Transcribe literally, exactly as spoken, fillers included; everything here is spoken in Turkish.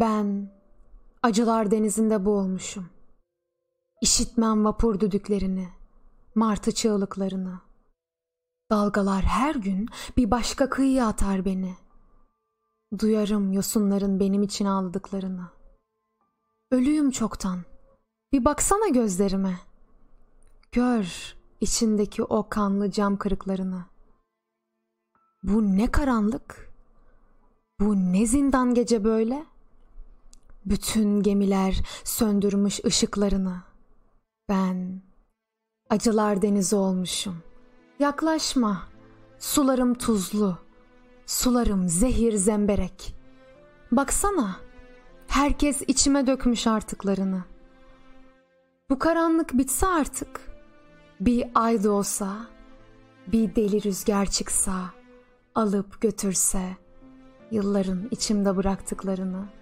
Ben Acılar Denizi'nde boğulmuşum. İşitmem vapur düdüklerini, martı çığlıklarını. Dalgalar her gün bir başka kıyıya atar beni. Duyarım yosunların benim için ağladıklarını. Ölüyüm çoktan. Bir baksana gözlerime. Gör içindeki o kanlı cam kırıklarını. Bu ne karanlık? Bu ne zindan gece böyle? Bütün gemiler söndürmüş ışıklarını. Ben Acılar Denizi olmuşum. Yaklaşma. Sularım tuzlu. Sularım zehir zemberek. Baksana. Herkes içime dökmüş artıklarını. Bu karanlık bitse artık. Bir ay doğsa, bir deli rüzgar çıksa, alıp götürse yılların içimde bıraktıklarını.